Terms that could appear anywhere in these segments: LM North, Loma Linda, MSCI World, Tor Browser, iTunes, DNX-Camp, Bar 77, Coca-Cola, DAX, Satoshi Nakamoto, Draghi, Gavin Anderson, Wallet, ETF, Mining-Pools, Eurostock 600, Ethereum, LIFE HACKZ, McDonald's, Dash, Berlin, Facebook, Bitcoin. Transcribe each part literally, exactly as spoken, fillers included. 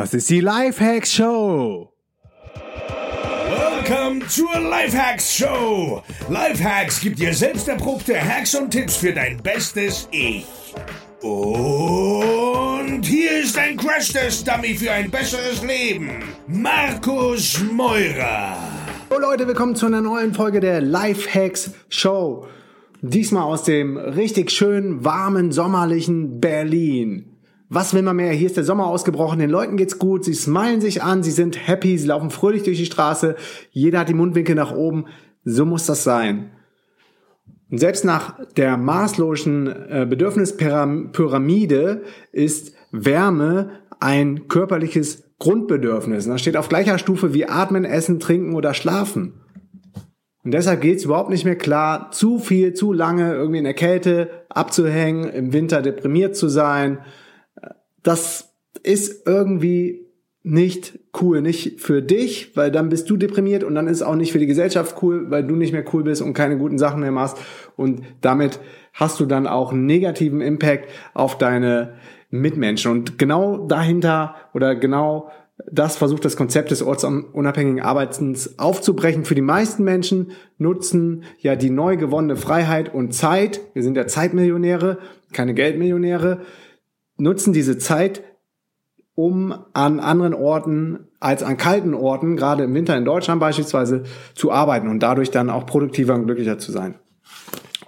Das ist die Lifehacks-Show. Welcome zur Lifehacks-Show. Lifehacks gibt dir selbst erprobte Hacks und Tipps für dein bestes Ich. Und hier ist ein Crash-Test-Dummy für ein besseres Leben. Markus Meurer. Hallo Leute, willkommen zu einer neuen Folge der Lifehacks-Show. Diesmal aus dem richtig schönen, warmen, sommerlichen Berlin. Was will man mehr? Hier ist der Sommer ausgebrochen, den Leuten geht's gut, sie smilen sich an, sie sind happy, sie laufen fröhlich durch die Straße, jeder hat die Mundwinkel nach oben, so muss das sein. Und selbst nach der maßlosen Bedürfnispyramide ist Wärme ein körperliches Grundbedürfnis. Und das steht auf gleicher Stufe wie Atmen, Essen, Trinken oder Schlafen. Und deshalb geht's überhaupt nicht mehr klar, zu viel, zu lange irgendwie in der Kälte abzuhängen, im Winter deprimiert zu sein. Das ist irgendwie nicht cool, nicht für dich, weil dann bist du deprimiert und dann ist auch nicht für die Gesellschaft cool, weil du nicht mehr cool bist und keine guten Sachen mehr machst und damit hast du dann auch einen negativen Impact auf deine Mitmenschen und genau dahinter oder genau das versucht das Konzept des ortsunabhängigen Arbeitens aufzubrechen. Für die meisten Menschen nutzen ja die neu gewonnene Freiheit und Zeit, wir sind ja Zeitmillionäre, keine Geldmillionäre, nutzen diese Zeit, um an anderen Orten als an kalten Orten, gerade im Winter in Deutschland beispielsweise, zu arbeiten und dadurch dann auch produktiver und glücklicher zu sein.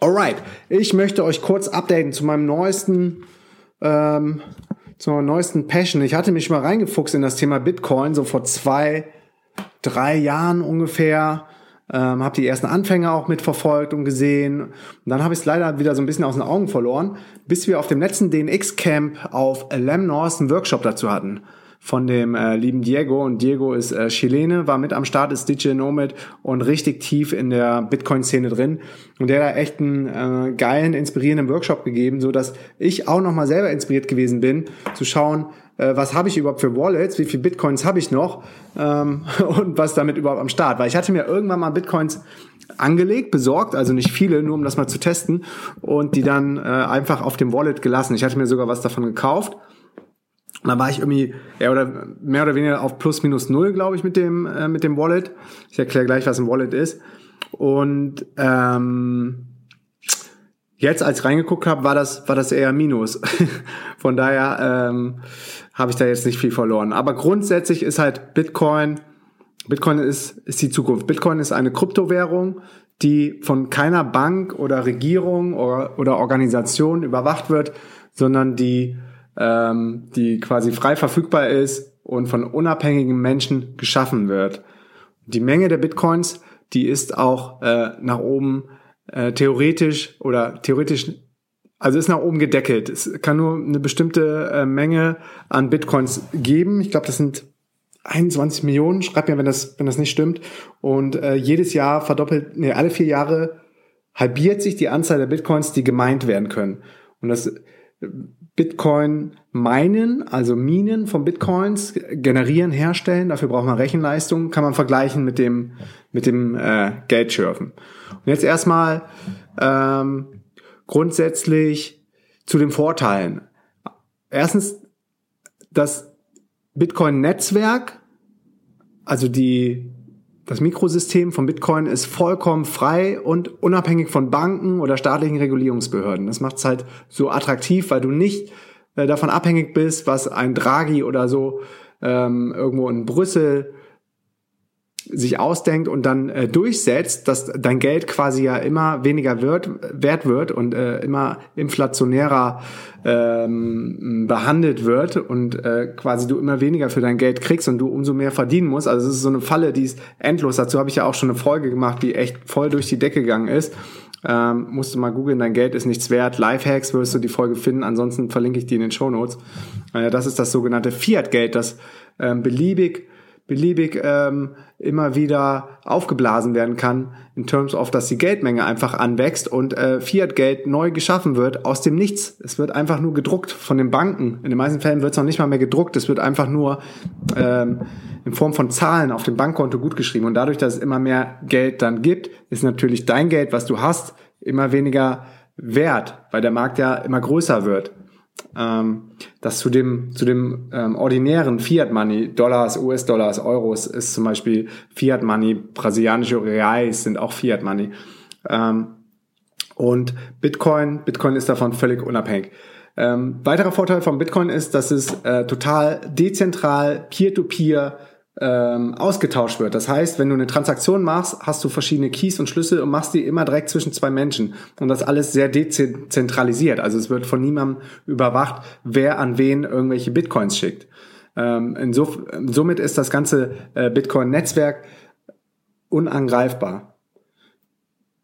Alright, ich möchte euch kurz updaten zu meinem neuesten, ähm, zu meiner neuesten Passion. Ich hatte mich mal reingefuchst in das Thema Bitcoin, so vor zwei, drei Jahren ungefähr. Ähm, habe die ersten Anfänge auch mitverfolgt und gesehen. Und dann habe ich es leider wieder so ein bisschen aus den Augen verloren, bis wir auf dem letzten D N X-Camp auf L M North einen Workshop dazu hatten von dem äh, lieben Diego. Und Diego ist äh, Chilene, war mit am Start, ist D J Nomad und richtig tief in der Bitcoin-Szene drin. Und der hat echt einen äh, geilen, inspirierenden Workshop gegeben, so dass ich auch nochmal selber inspiriert gewesen bin, zu schauen, was habe ich überhaupt für Wallets, wie viel Bitcoins habe ich noch ähm, und was damit überhaupt am Start. Weil ich hatte mir irgendwann mal Bitcoins angelegt, besorgt, also nicht viele, nur um das mal zu testen und die dann äh, einfach auf dem Wallet gelassen. Ich hatte mir sogar was davon gekauft. Dann war ich irgendwie ja, oder mehr oder weniger auf plus minus null, glaube ich, mit dem, äh, mit dem Wallet. Ich erkläre gleich, was ein Wallet ist. Und ähm, jetzt, als ich reingeguckt habe, war das, war das eher Minus. Von daher ähm, habe ich da jetzt nicht viel verloren. Aber grundsätzlich ist halt Bitcoin, Bitcoin ist, ist die Zukunft. Bitcoin ist eine Kryptowährung, die von keiner Bank oder Regierung oder, oder Organisation überwacht wird, sondern die, ähm, die quasi frei verfügbar ist und von unabhängigen Menschen geschaffen wird. Die Menge der Bitcoins, die ist auch äh, nach oben Äh, theoretisch oder theoretisch, also ist nach oben gedeckelt. Es kann nur eine bestimmte äh, Menge an Bitcoins geben. Ich glaube, das sind einundzwanzig Millionen. Schreibt mir, wenn das, wenn das nicht stimmt. Und äh, jedes Jahr verdoppelt, nee, alle vier Jahre halbiert sich die Anzahl der Bitcoins, die gemeint werden können. Und das Bitcoin minen, also Minen von Bitcoins, generieren, herstellen, dafür braucht man Rechenleistung, kann man vergleichen mit dem mit dem äh, Geldschürfen. Und jetzt erstmal ähm, grundsätzlich zu den Vorteilen. Erstens, das Bitcoin-Netzwerk, also die das Mikrosystem von Bitcoin ist vollkommen frei und unabhängig von Banken oder staatlichen Regulierungsbehörden. Das macht es halt so attraktiv, weil du nicht äh, davon abhängig bist, was ein Draghi oder so ähm, irgendwo in Brüssel sich ausdenkt und dann äh, durchsetzt, dass dein Geld quasi ja immer weniger wird, wert wird und äh, immer inflationärer ähm, behandelt wird und äh, quasi du immer weniger für dein Geld kriegst und du umso mehr verdienen musst. Also es ist so eine Falle, die ist endlos. Dazu habe ich ja auch schon eine Folge gemacht, die echt voll durch die Decke gegangen ist. Ähm, musst du mal googeln, dein Geld ist nichts wert. Lifehacks wirst du die Folge finden, ansonsten verlinke ich die in den Shownotes. Äh, das ist das sogenannte Fiat-Geld, das äh, beliebig beliebig ähm, immer wieder aufgeblasen werden kann, in terms of, dass die Geldmenge einfach anwächst und äh, Fiat-Geld neu geschaffen wird aus dem Nichts. Es wird einfach nur gedruckt von den Banken. In den meisten Fällen wird es noch nicht mal mehr gedruckt. Es wird einfach nur ähm, in Form von Zahlen auf dem Bankkonto gutgeschrieben. Und dadurch, dass es immer mehr Geld dann gibt, ist natürlich dein Geld, was du hast, immer weniger wert, weil der Markt ja immer größer wird. Ähm, das zu dem, zu dem ähm, ordinären Fiat-Money, Dollars, U S-Dollars, Euros, ist zum Beispiel Fiat-Money, brasilianische Reais sind auch Fiat-Money. Ähm, und Bitcoin, Bitcoin ist davon völlig unabhängig. Ähm, weiterer Vorteil von Bitcoin ist, dass es äh, total dezentral, peer-to-peer ähm, ausgetauscht wird. Das heißt, wenn du eine Transaktion machst, hast du verschiedene Keys und Schlüssel und machst die immer direkt zwischen zwei Menschen. Und das alles sehr dezentralisiert. Also es wird von niemandem überwacht, wer an wen irgendwelche Bitcoins schickt. Ähm, insof- somit ist das ganze äh, Bitcoin-Netzwerk unangreifbar.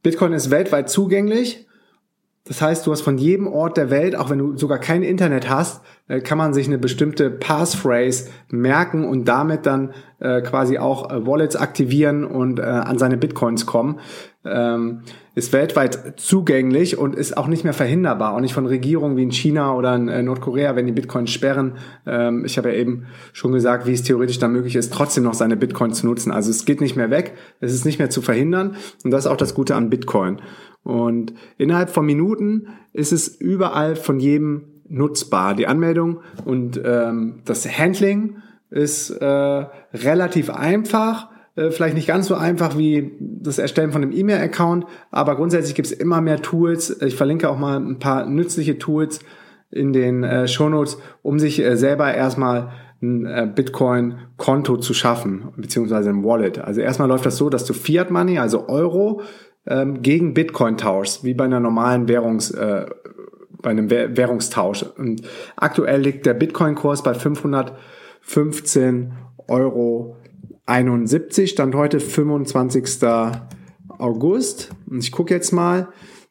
Bitcoin ist weltweit zugänglich. Das heißt, du hast von jedem Ort der Welt, auch wenn du sogar kein Internet hast, kann man sich eine bestimmte Passphrase merken und damit dann äh, quasi auch äh, Wallets aktivieren und äh, an seine Bitcoins kommen. Ähm, ist weltweit zugänglich und ist auch nicht mehr verhinderbar. Auch nicht von Regierungen wie in China oder in äh, Nordkorea, wenn die Bitcoins sperren. Ähm, ich habe ja eben schon gesagt, wie es theoretisch dann möglich ist, trotzdem noch seine Bitcoins zu nutzen. Also es geht nicht mehr weg, es ist nicht mehr zu verhindern und das ist auch das Gute an Bitcoin. Und innerhalb von Minuten ist es überall von jedem nutzbar. Die Anmeldung und ähm, das Handling ist äh, relativ einfach, äh, vielleicht nicht ganz so einfach wie das Erstellen von einem E-Mail-Account, aber grundsätzlich gibt es immer mehr Tools. Ich verlinke auch mal ein paar nützliche Tools in den äh, Shownotes, um sich äh, selber erstmal ein äh, Bitcoin-Konto zu schaffen, beziehungsweise ein Wallet. Also erstmal läuft das so, dass du Fiat-Money, also Euro, ähm, gegen Bitcoin tauschst, wie bei einer normalen Währungs äh, bei einem Währungstausch. Und aktuell liegt der Bitcoin-Kurs bei fünfhundertfünfzehn Euro einundsiebzig, Stand heute fünfundzwanzigster August. Und ich gucke jetzt mal,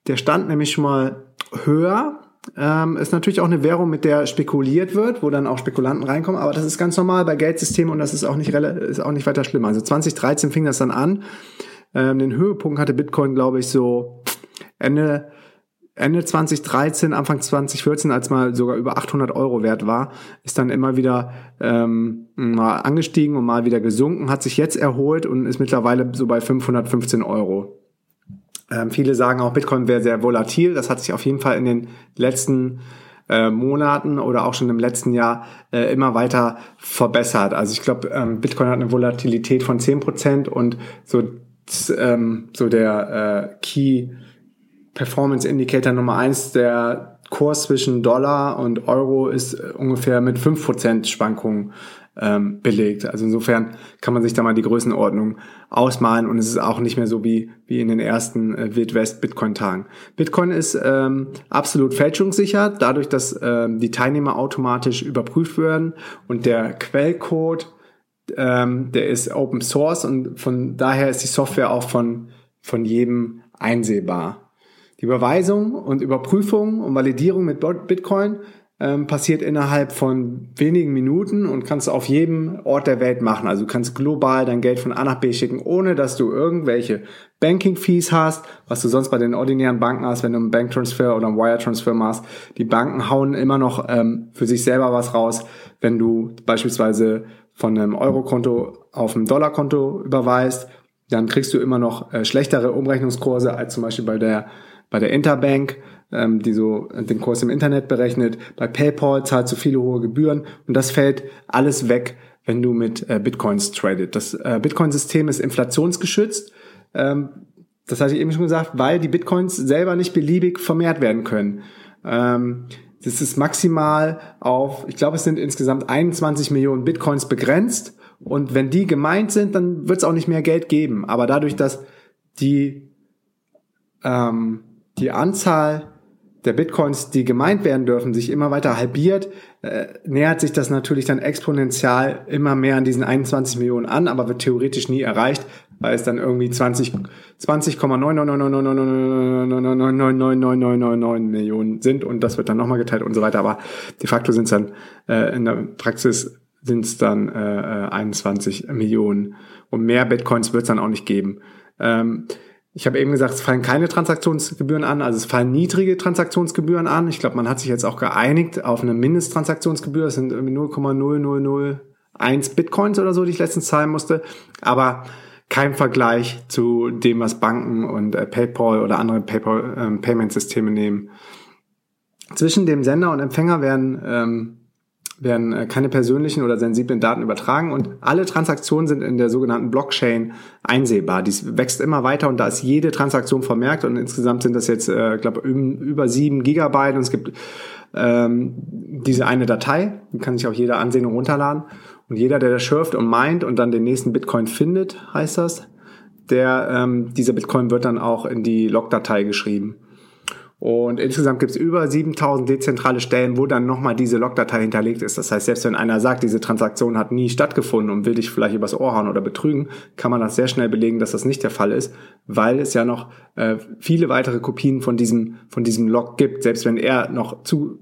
der stand nämlich schon mal höher. Ähm, ist natürlich auch eine Währung, mit der spekuliert wird, wo dann auch Spekulanten reinkommen, aber das ist ganz normal bei Geldsystemen und das ist auch nicht, rela- ist auch nicht weiter schlimm. Also zwanzig dreizehn fing das dann an. Ähm, den Höhepunkt hatte Bitcoin, glaube ich, so Ende Ende zwanzig dreizehn, Anfang zwanzig vierzehn, als mal sogar über achthundert Euro wert war, ist dann immer wieder ähm, mal angestiegen und mal wieder gesunken, hat sich jetzt erholt und ist mittlerweile so bei fünfhundertfünfzehn Euro. Ähm, viele sagen auch, Bitcoin wäre sehr volatil. Das hat sich auf jeden Fall in den letzten äh, Monaten oder auch schon im letzten Jahr äh, immer weiter verbessert. Also ich glaube, ähm, Bitcoin hat eine Volatilität von zehn Prozent und so, ähm, so der äh, Key Performance Indicator Nummer eins, der Kurs zwischen Dollar und Euro ist ungefähr mit fünf Prozent Schwankungen ähm, belegt. Also insofern kann man sich da mal die Größenordnung ausmalen und es ist auch nicht mehr so wie wie in den ersten äh, Wildwest-Bitcoin-Tagen. Bitcoin ist ähm, absolut fälschungssicher, dadurch, dass ähm, die Teilnehmer automatisch überprüft werden und der Quellcode, ähm, der ist Open Source und von daher ist die Software auch von von jedem einsehbar. Die Überweisung und Überprüfung und Validierung mit Bitcoin ähm, passiert innerhalb von wenigen Minuten und kannst du auf jedem Ort der Welt machen. Also du kannst global dein Geld von A nach B schicken, ohne dass du irgendwelche Banking-Fees hast, was du sonst bei den ordinären Banken hast, wenn du einen Banktransfer oder einen Wire-Transfer machst. Die Banken hauen immer noch ähm, für sich selber was raus, wenn du beispielsweise von einem Euro-Konto auf ein Dollar-Konto überweist. Dann kriegst du immer noch äh, schlechtere Umrechnungskurse als zum Beispiel bei der bei der Interbank, ähm, die so den Kurs im Internet berechnet. Bei PayPal zahlst du viele hohe Gebühren und das fällt alles weg, wenn du mit äh, Bitcoins tradet. Das äh, Bitcoin-System ist inflationsgeschützt. Ähm, das hatte ich eben schon gesagt, weil die Bitcoins selber nicht beliebig vermehrt werden können. Ähm, das ist maximal auf, ich glaube, es sind insgesamt einundzwanzig Millionen Bitcoins begrenzt. Und wenn die gemeint sind, dann wird es auch nicht mehr Geld geben. Aber dadurch, dass die ähm, die Anzahl der Bitcoins, die gemeint werden dürfen, sich immer weiter halbiert, äh, nähert sich das natürlich dann exponentiell immer mehr an diesen einundzwanzig Millionen an, aber wird theoretisch nie erreicht, weil es dann irgendwie zwanzig Millionen sind und das wird dann nochmal geteilt und so weiter. Aber de facto sind es dann äh, in der Praxis sind es dann äh, einundzwanzig Millionen. Und mehr Bitcoins wird es dann auch nicht geben. Ähm, ich habe eben gesagt, es fallen keine Transaktionsgebühren an, also es fallen niedrige Transaktionsgebühren an. Ich glaube, man hat sich jetzt auch geeinigt auf eine Mindesttransaktionsgebühr. Es sind irgendwie null Komma null null null eins Bitcoins oder so, die ich letztens zahlen musste. Aber kein Vergleich zu dem, was Banken und äh, PayPal oder andere PayPal, äh, Payment-Systeme nehmen. Zwischen dem Sender und Empfänger werden, ähm, werden äh, keine persönlichen oder sensiblen Daten übertragen und alle Transaktionen sind in der sogenannten Blockchain einsehbar. Dies wächst immer weiter und da ist jede Transaktion vermerkt und insgesamt sind das jetzt, ich äh, glaube, über sieben Gigabyte und es gibt ähm, diese eine Datei, die kann sich auch jeder ansehen und runterladen und jeder, der das schürft und meint und dann den nächsten Bitcoin findet, heißt das, der ähm, dieser Bitcoin wird dann auch in die Log-Datei geschrieben. Und insgesamt gibt es über siebentausend dezentrale Stellen, wo dann nochmal diese Logdatei hinterlegt ist. Das heißt, selbst wenn einer sagt, diese Transaktion hat nie stattgefunden und will dich vielleicht übers Ohr hauen oder betrügen, kann man das sehr schnell belegen, dass das nicht der Fall ist, weil es ja noch äh, viele weitere Kopien von diesem von diesem Log gibt. Selbst wenn er noch zu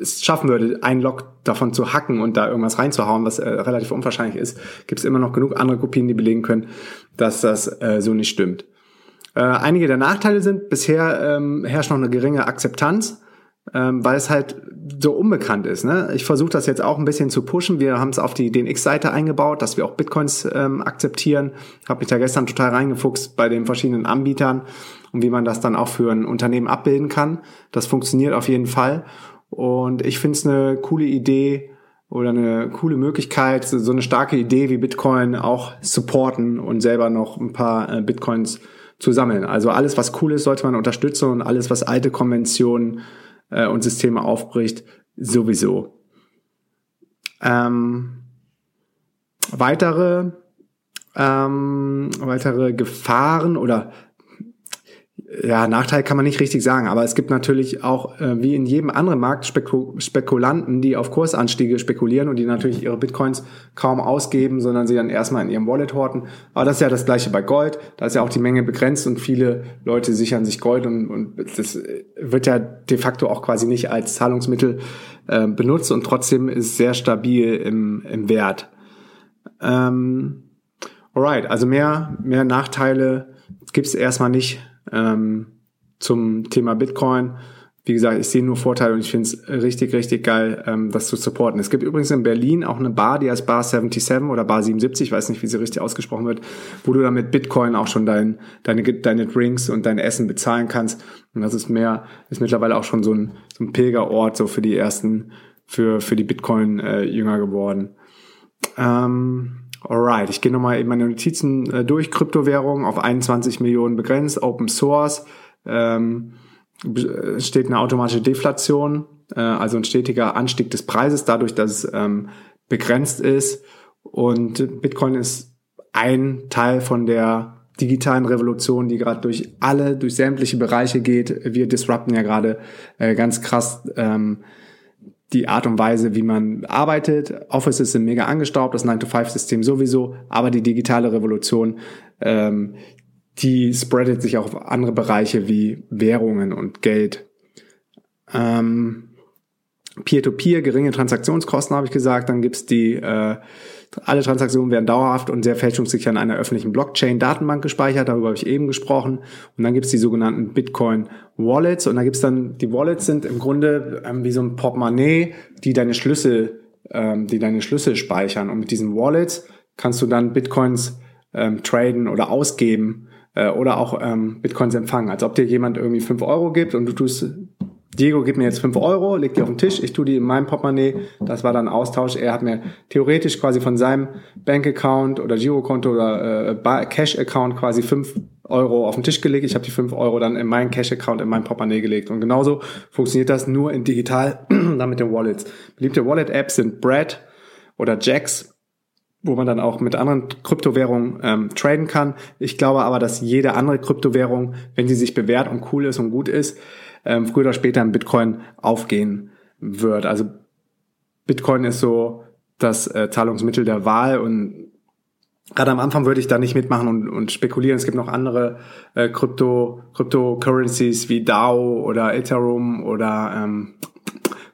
es schaffen würde, einen Log davon zu hacken und da irgendwas reinzuhauen, was äh, relativ unwahrscheinlich ist, gibt es immer noch genug andere Kopien, die belegen können, dass das äh, so nicht stimmt. Äh, einige der Nachteile sind, bisher ähm, herrscht noch eine geringe Akzeptanz, ähm, weil es halt so unbekannt ist. Ne? Ich versuche das jetzt auch ein bisschen zu pushen. Wir haben es auf die D N X-Seite eingebaut, dass wir auch Bitcoins ähm, akzeptieren. Habe mich da gestern total reingefuchst bei den verschiedenen Anbietern und wie man das dann auch für ein Unternehmen abbilden kann. Das funktioniert auf jeden Fall. Und ich finde es eine coole Idee oder eine coole Möglichkeit, so eine starke Idee wie Bitcoin auch supporten und selber noch ein paar äh, Bitcoins zu sammeln. Also alles, was cool ist, sollte man unterstützen und alles, was alte Konventionen äh, und Systeme aufbricht, sowieso. Ähm, weitere, ähm, weitere Gefahren oder ja, Nachteil kann man nicht richtig sagen, aber es gibt natürlich auch, äh, wie in jedem anderen Markt, Speku- Spekulanten, die auf Kursanstiege spekulieren und die natürlich ihre Bitcoins kaum ausgeben, sondern sie dann erstmal in ihrem Wallet horten. Aber das ist ja das Gleiche bei Gold, da ist ja auch die Menge begrenzt und viele Leute sichern sich Gold und, und das wird ja de facto auch quasi nicht als Zahlungsmittel äh, benutzt und trotzdem ist sehr stabil im, im Wert. Ähm, alright, also mehr, mehr Nachteile gibt es erstmal nicht. Ähm, zum Thema Bitcoin. Wie gesagt, ich sehe nur Vorteile und ich finde es richtig, richtig geil, ähm, das zu supporten. Es gibt übrigens in Berlin auch eine Bar, die heißt Bar siebenundsiebzig oder Bar siebenundsiebzig, ich weiß nicht, wie sie richtig ausgesprochen wird, wo du dann mit Bitcoin auch schon dein, deine, deine Drinks und dein Essen bezahlen kannst. Und das ist mehr, ist mittlerweile auch schon so ein, so ein Pilgerort so für die ersten, für, für die Bitcoin-Jünger äh, geworden. Ähm... Alright, ich gehe nochmal eben meine Notizen äh, durch. Kryptowährungen auf einundzwanzig Millionen begrenzt, Open Source, ähm, steht eine automatische Deflation, äh, also ein stetiger Anstieg des Preises, dadurch, dass es ähm, begrenzt ist. Und Bitcoin ist ein Teil von der digitalen Revolution, die gerade durch alle, durch sämtliche Bereiche geht. Wir disrupten ja gerade äh, ganz krass ähm, die Art und Weise, wie man arbeitet. Offices sind mega angestaubt, das nine to five System sowieso, aber die digitale Revolution, ähm, die spreadet sich auch auf andere Bereiche wie Währungen und Geld. Ähm, Peer-to-Peer, geringe Transaktionskosten, habe ich gesagt. Dann gibt's die, äh, alle Transaktionen werden dauerhaft und sehr fälschungssicher in einer öffentlichen Blockchain-Datenbank gespeichert, darüber habe ich eben gesprochen. Und dann gibt's die sogenannten Bitcoin-Wallets und da gibt's dann, die Wallets sind im Grunde ähm, wie so ein Portemonnaie, die deine Schlüssel, ähm, die deine Schlüssel speichern. Und mit diesen Wallets kannst du dann Bitcoins ähm, traden oder ausgeben äh, oder auch ähm, Bitcoins empfangen. Als ob dir jemand irgendwie fünf Euro gibt und du tust... Diego gibt mir jetzt fünf Euro, legt die auf den Tisch, ich tue die in meinem Portemonnaie, das war dann Austausch. Er hat mir theoretisch quasi von seinem Bank-Account oder Girokonto oder äh, Cash-Account quasi fünf Euro auf den Tisch gelegt. Ich habe die fünf Euro dann in meinen Cash-Account, in meinem Portemonnaie gelegt. Und genauso funktioniert das nur in digital, dann mit den Wallets. Beliebte Wallet-Apps sind Bread oder Jax, wo man dann auch mit anderen Kryptowährungen ähm, traden kann. Ich glaube aber, dass jede andere Kryptowährung, wenn sie sich bewährt und cool ist und gut ist, ähm, früher oder später in Bitcoin aufgehen wird. Also Bitcoin ist so das äh, Zahlungsmittel der Wahl und gerade am Anfang würde ich da nicht mitmachen und, und spekulieren. Es gibt noch andere äh, Krypto, Cryptocurrencies wie D A O oder Ethereum oder ähm,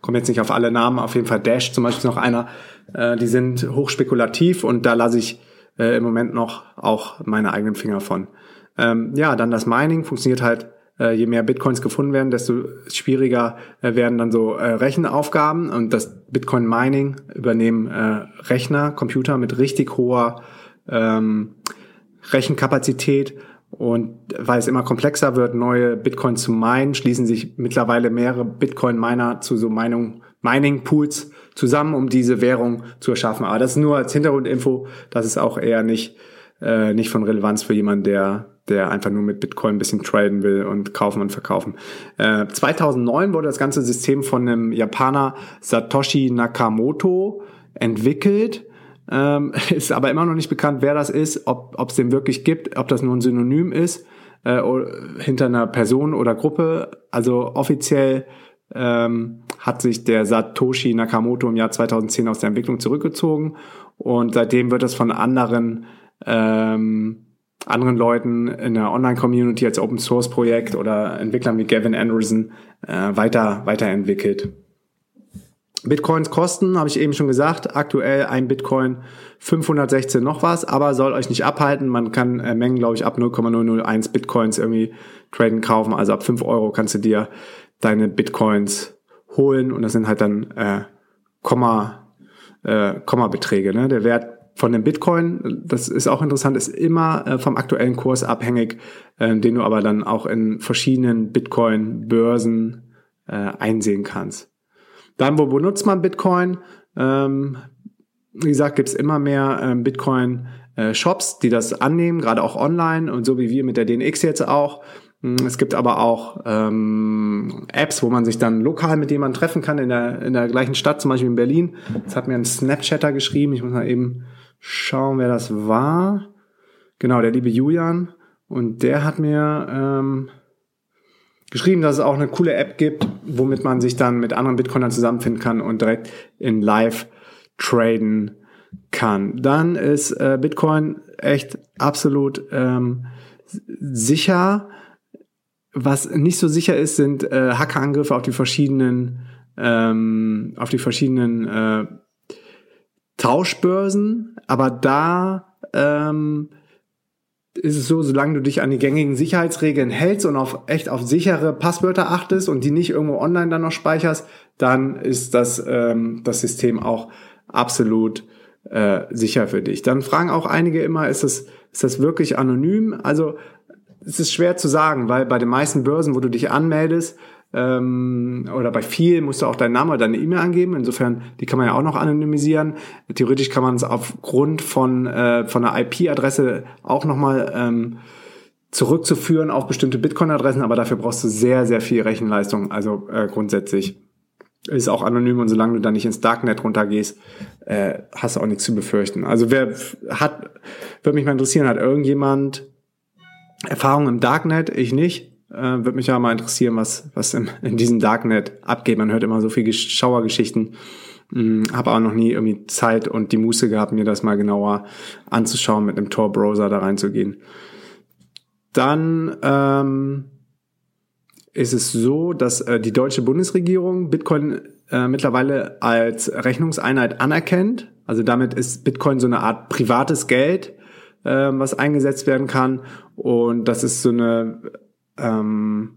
komme jetzt nicht auf alle Namen, auf jeden Fall Dash zum Beispiel ist noch einer, äh, die sind hochspekulativ und da lasse ich äh, im Moment noch auch meine eigenen Finger von. Ähm, ja, dann das Mining funktioniert halt, äh, je mehr Bitcoins gefunden werden, desto schwieriger äh, werden dann so äh, Rechenaufgaben und das Bitcoin-Mining übernehmen äh, Rechner, Computer mit richtig hoher ähm, Rechenkapazität Und weil es immer komplexer wird, neue Bitcoin zu minen, schließen sich mittlerweile mehrere Bitcoin-Miner zu so Mining-Pools zusammen, um diese Währung zu erschaffen. Aber das nur als Hintergrundinfo, das ist auch eher nicht, äh, nicht von Relevanz für jemanden, der, der einfach nur mit Bitcoin ein bisschen traden will und kaufen und verkaufen. Äh, zweitausendneun wurde das ganze System von einem Japaner Satoshi Nakamoto entwickelt. Ähm, ist aber immer noch nicht bekannt, wer das ist, ob es den wirklich gibt, ob das nur ein Synonym ist äh, hinter einer Person oder Gruppe. Also offiziell ähm, hat sich der Satoshi Nakamoto im Jahr zweitausendzehn aus der Entwicklung zurückgezogen und seitdem wird das von anderen ähm, anderen Leuten in der Online-Community als Open-Source-Projekt oder Entwicklern wie Gavin Anderson äh, weiter weiterentwickelt. Bitcoins kosten, habe ich eben schon gesagt, aktuell ein Bitcoin fünfhundertsechzehn noch was, aber soll euch nicht abhalten, man kann äh, Mengen, glaube ich, ab null Komma null null eins Bitcoins irgendwie traden, kaufen, also ab fünf Euro kannst du dir deine Bitcoins holen und das sind halt dann äh, Komma, äh, Komma-Beträge, ne? Der Wert von dem Bitcoin, das ist auch interessant, ist immer äh, vom aktuellen Kurs abhängig, äh, den du aber dann auch in verschiedenen Bitcoin-Börsen äh, einsehen kannst. Dann, wo benutzt man Bitcoin? Ähm, wie gesagt, gibt es immer mehr ähm, Bitcoin-Shops, äh, die das annehmen, gerade auch online und so wie wir mit der D N X jetzt auch. Es gibt aber auch ähm, Apps, wo man sich dann lokal mit jemandem treffen kann, in der, in der gleichen Stadt, zum Beispiel in Berlin. Das hat mir ein Snapchatter geschrieben. Ich muss mal eben schauen, wer das war. Genau, der liebe Julian. Und der hat mir... Ähm, geschrieben, dass es auch eine coole App gibt, womit man sich dann mit anderen Bitcoinern zusammenfinden kann und direkt in live traden kann. Dann ist äh, Bitcoin echt absolut ähm, sicher. Was nicht so sicher ist, sind äh, Hackerangriffe auf die verschiedenen ähm, auf die verschiedenen äh, Tauschbörsen. Aber da ähm, ist es so, solange du dich an die gängigen Sicherheitsregeln hältst und auf echt auf sichere Passwörter achtest und die nicht irgendwo online dann noch speicherst, dann ist das ähm, das System auch absolut äh, sicher für dich. Dann fragen auch einige immer, ist das ist das wirklich anonym? Also es ist schwer zu sagen, weil bei den meisten Börsen, wo du dich anmeldest ähm, oder bei vielen, musst du auch deinen Namen oder deine E-Mail angeben. Insofern, die kann man ja auch noch anonymisieren. Theoretisch kann man es aufgrund von äh, von einer I P-Adresse auch nochmal ähm, zurückzuführen auf bestimmte Bitcoin-Adressen, aber dafür brauchst du sehr, sehr viel Rechenleistung. Also äh, grundsätzlich ist auch anonym und solange du da nicht ins Darknet runtergehst, äh, hast du auch nichts zu befürchten. Also wer hat, würde mich mal interessieren, hat irgendjemand Erfahrung im Darknet? Ich nicht. Äh, würde mich ja mal interessieren, was was in, in diesem Darknet abgeht. Man hört immer so viele Gesch- Schauergeschichten. Hm, habe auch noch nie irgendwie Zeit und die Muße gehabt, mir das mal genauer anzuschauen, mit einem Tor Browser da reinzugehen. Dann ähm, ist es so, dass äh, die deutsche Bundesregierung Bitcoin äh, mittlerweile als Rechnungseinheit anerkennt. Also damit ist Bitcoin so eine Art privates Geld, was eingesetzt werden kann, und das ist so eine ähm,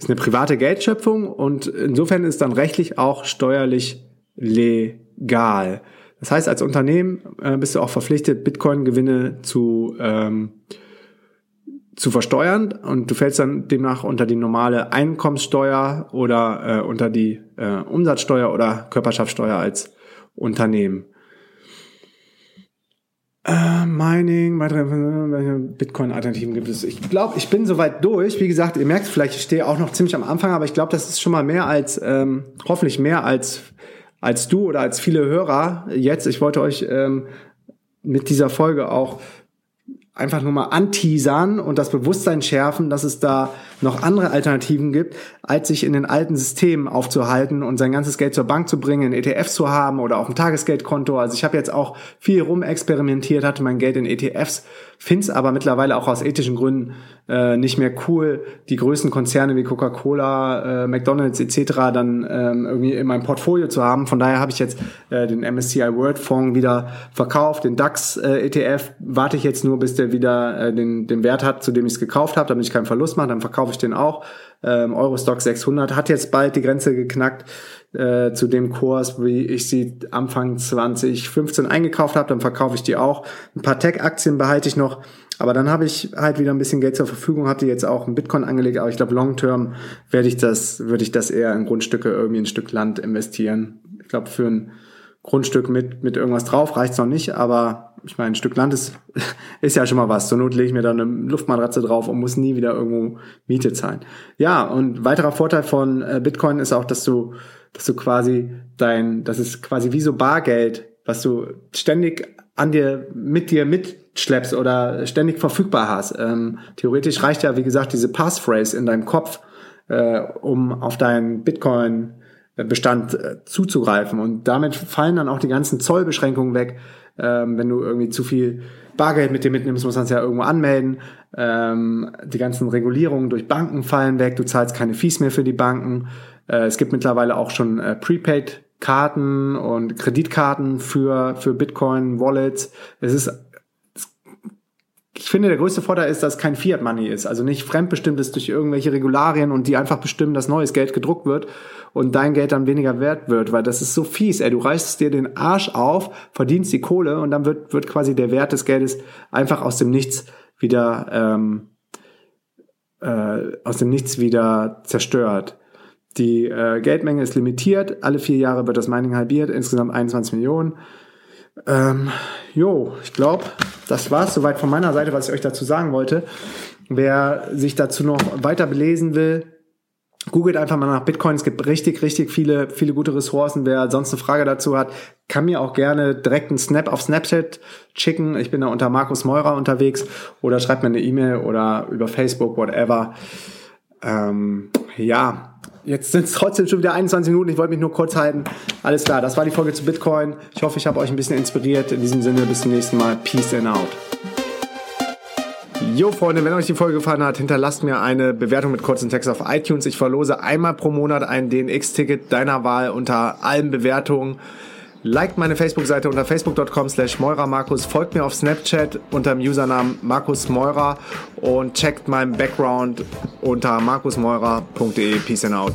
ist eine private Geldschöpfung und insofern ist dann rechtlich auch steuerlich legal. Das heißt, als Unternehmen äh, bist du auch verpflichtet, Bitcoin-Gewinne zu ähm, zu versteuern und du fällst dann demnach unter die normale Einkommenssteuer oder äh, unter die äh, Umsatzsteuer oder Körperschaftssteuer als Unternehmen. Uh, Mining, weitere Bitcoin-Alternativen gibt es. Ich glaube, ich bin soweit durch. Wie gesagt, ihr merkt vielleicht, ich stehe auch noch ziemlich am Anfang, aber ich glaube, das ist schon mal mehr als, ähm, hoffentlich mehr als als du oder als viele Hörer jetzt. Ich wollte euch ähm, mit dieser Folge auch einfach nur mal anteasern und das Bewusstsein schärfen, dass es da noch andere Alternativen gibt, als sich in den alten Systemen aufzuhalten und sein ganzes Geld zur Bank zu bringen, in E T Fs zu haben oder auf dem Tagesgeldkonto. Also ich habe jetzt auch viel rumexperimentiert, hatte mein Geld in E T Fs, find's aber mittlerweile auch aus ethischen Gründen äh, nicht mehr cool, die größten Konzerne wie Coca-Cola, äh, McDonald's et cetera dann ähm, irgendwie in meinem Portfolio zu haben. Von daher habe ich jetzt äh, den M S C I World Fonds wieder verkauft, den DAX äh, E T F warte ich jetzt nur, bis der wieder äh, den, den Wert hat, zu dem ich es gekauft habe, damit ich keinen Verlust mache, dann verkaufe ich den auch. Ähm, Eurostock sechshundert hat jetzt bald die Grenze geknackt. äh, zu dem Kurs, wie ich sie Anfang zwanzig fünfzehn eingekauft habe, dann verkaufe ich die auch. Ein paar Tech-Aktien behalte ich noch, aber dann habe ich halt wieder ein bisschen Geld zur Verfügung, hatte jetzt auch ein Bitcoin angelegt, aber ich glaube, long-term werde ich das, würde ich das eher in Grundstücke, irgendwie ein Stück Land investieren. Ich glaube, für ein Grundstück mit mit irgendwas drauf reicht's noch nicht, aber ich meine, ein Stück Land ist, ist ja schon mal was. Zur Not lege ich mir da eine Luftmatratze drauf und muss nie wieder irgendwo Miete zahlen. Ja, und weiterer Vorteil von Bitcoin ist auch, dass du, dass du quasi dein, das ist quasi wie so Bargeld, was du ständig an dir, mit dir mitschleppst oder ständig verfügbar hast. Ähm, theoretisch reicht ja, wie gesagt, diese Passphrase in deinem Kopf, äh, um auf deinen Bitcoin-Bestand äh, zuzugreifen. Und damit fallen dann auch die ganzen Zollbeschränkungen weg. Ähm, wenn du irgendwie zu viel Bargeld mit dir mitnimmst, musst du das ja irgendwo anmelden. Ähm, die ganzen Regulierungen durch Banken fallen weg. Du zahlst keine Fees mehr für die Banken. Äh, es gibt mittlerweile auch schon äh, Prepaid-Karten und Kreditkarten für für Bitcoin-Wallets. Es ist, es, ich finde, der größte Vorteil ist, dass es kein Fiat-Money ist. Also nicht fremdbestimmt ist durch irgendwelche Regularien und die einfach bestimmen, dass neues Geld gedruckt wird und dein Geld dann weniger wert wird, weil das ist so fies, ey, du reißt dir den Arsch auf, verdienst die Kohle und dann wird wird quasi der Wert des Geldes einfach aus dem Nichts wieder ähm, äh, aus dem Nichts wieder zerstört. Die äh, Geldmenge ist limitiert, alle vier Jahre wird das Mining halbiert, insgesamt einundzwanzig Millionen. Ähm, jo, ich glaube, das war's soweit von meiner Seite, was ich euch dazu sagen wollte. Wer sich dazu noch weiter belesen will, googelt einfach mal nach Bitcoin. Es gibt richtig, richtig viele, viele gute Ressourcen. Wer sonst eine Frage dazu hat, kann mir auch gerne direkt einen Snap auf Snapchat schicken. Ich bin da unter Markus Meurer unterwegs. Oder schreibt mir eine E-Mail oder über Facebook, whatever. Ähm, ja, jetzt sind es trotzdem schon wieder einundzwanzig Minuten. Ich wollte mich nur kurz halten. Alles klar, das war die Folge zu Bitcoin. Ich hoffe, ich habe euch ein bisschen inspiriert. In diesem Sinne, bis zum nächsten Mal. Peace and out. Jo Freunde, wenn euch die Folge gefallen hat, hinterlasst mir eine Bewertung mit kurzen Text auf iTunes. Ich verlose einmal pro Monat ein D N X-Ticket deiner Wahl unter allen Bewertungen. Liked meine Facebook-Seite unter facebook dot com slash Meurer Markus, folgt mir auf Snapchat unter dem Usernamen Markus Meurer und checkt meinen Background unter markus meurer dot de. Peace and out.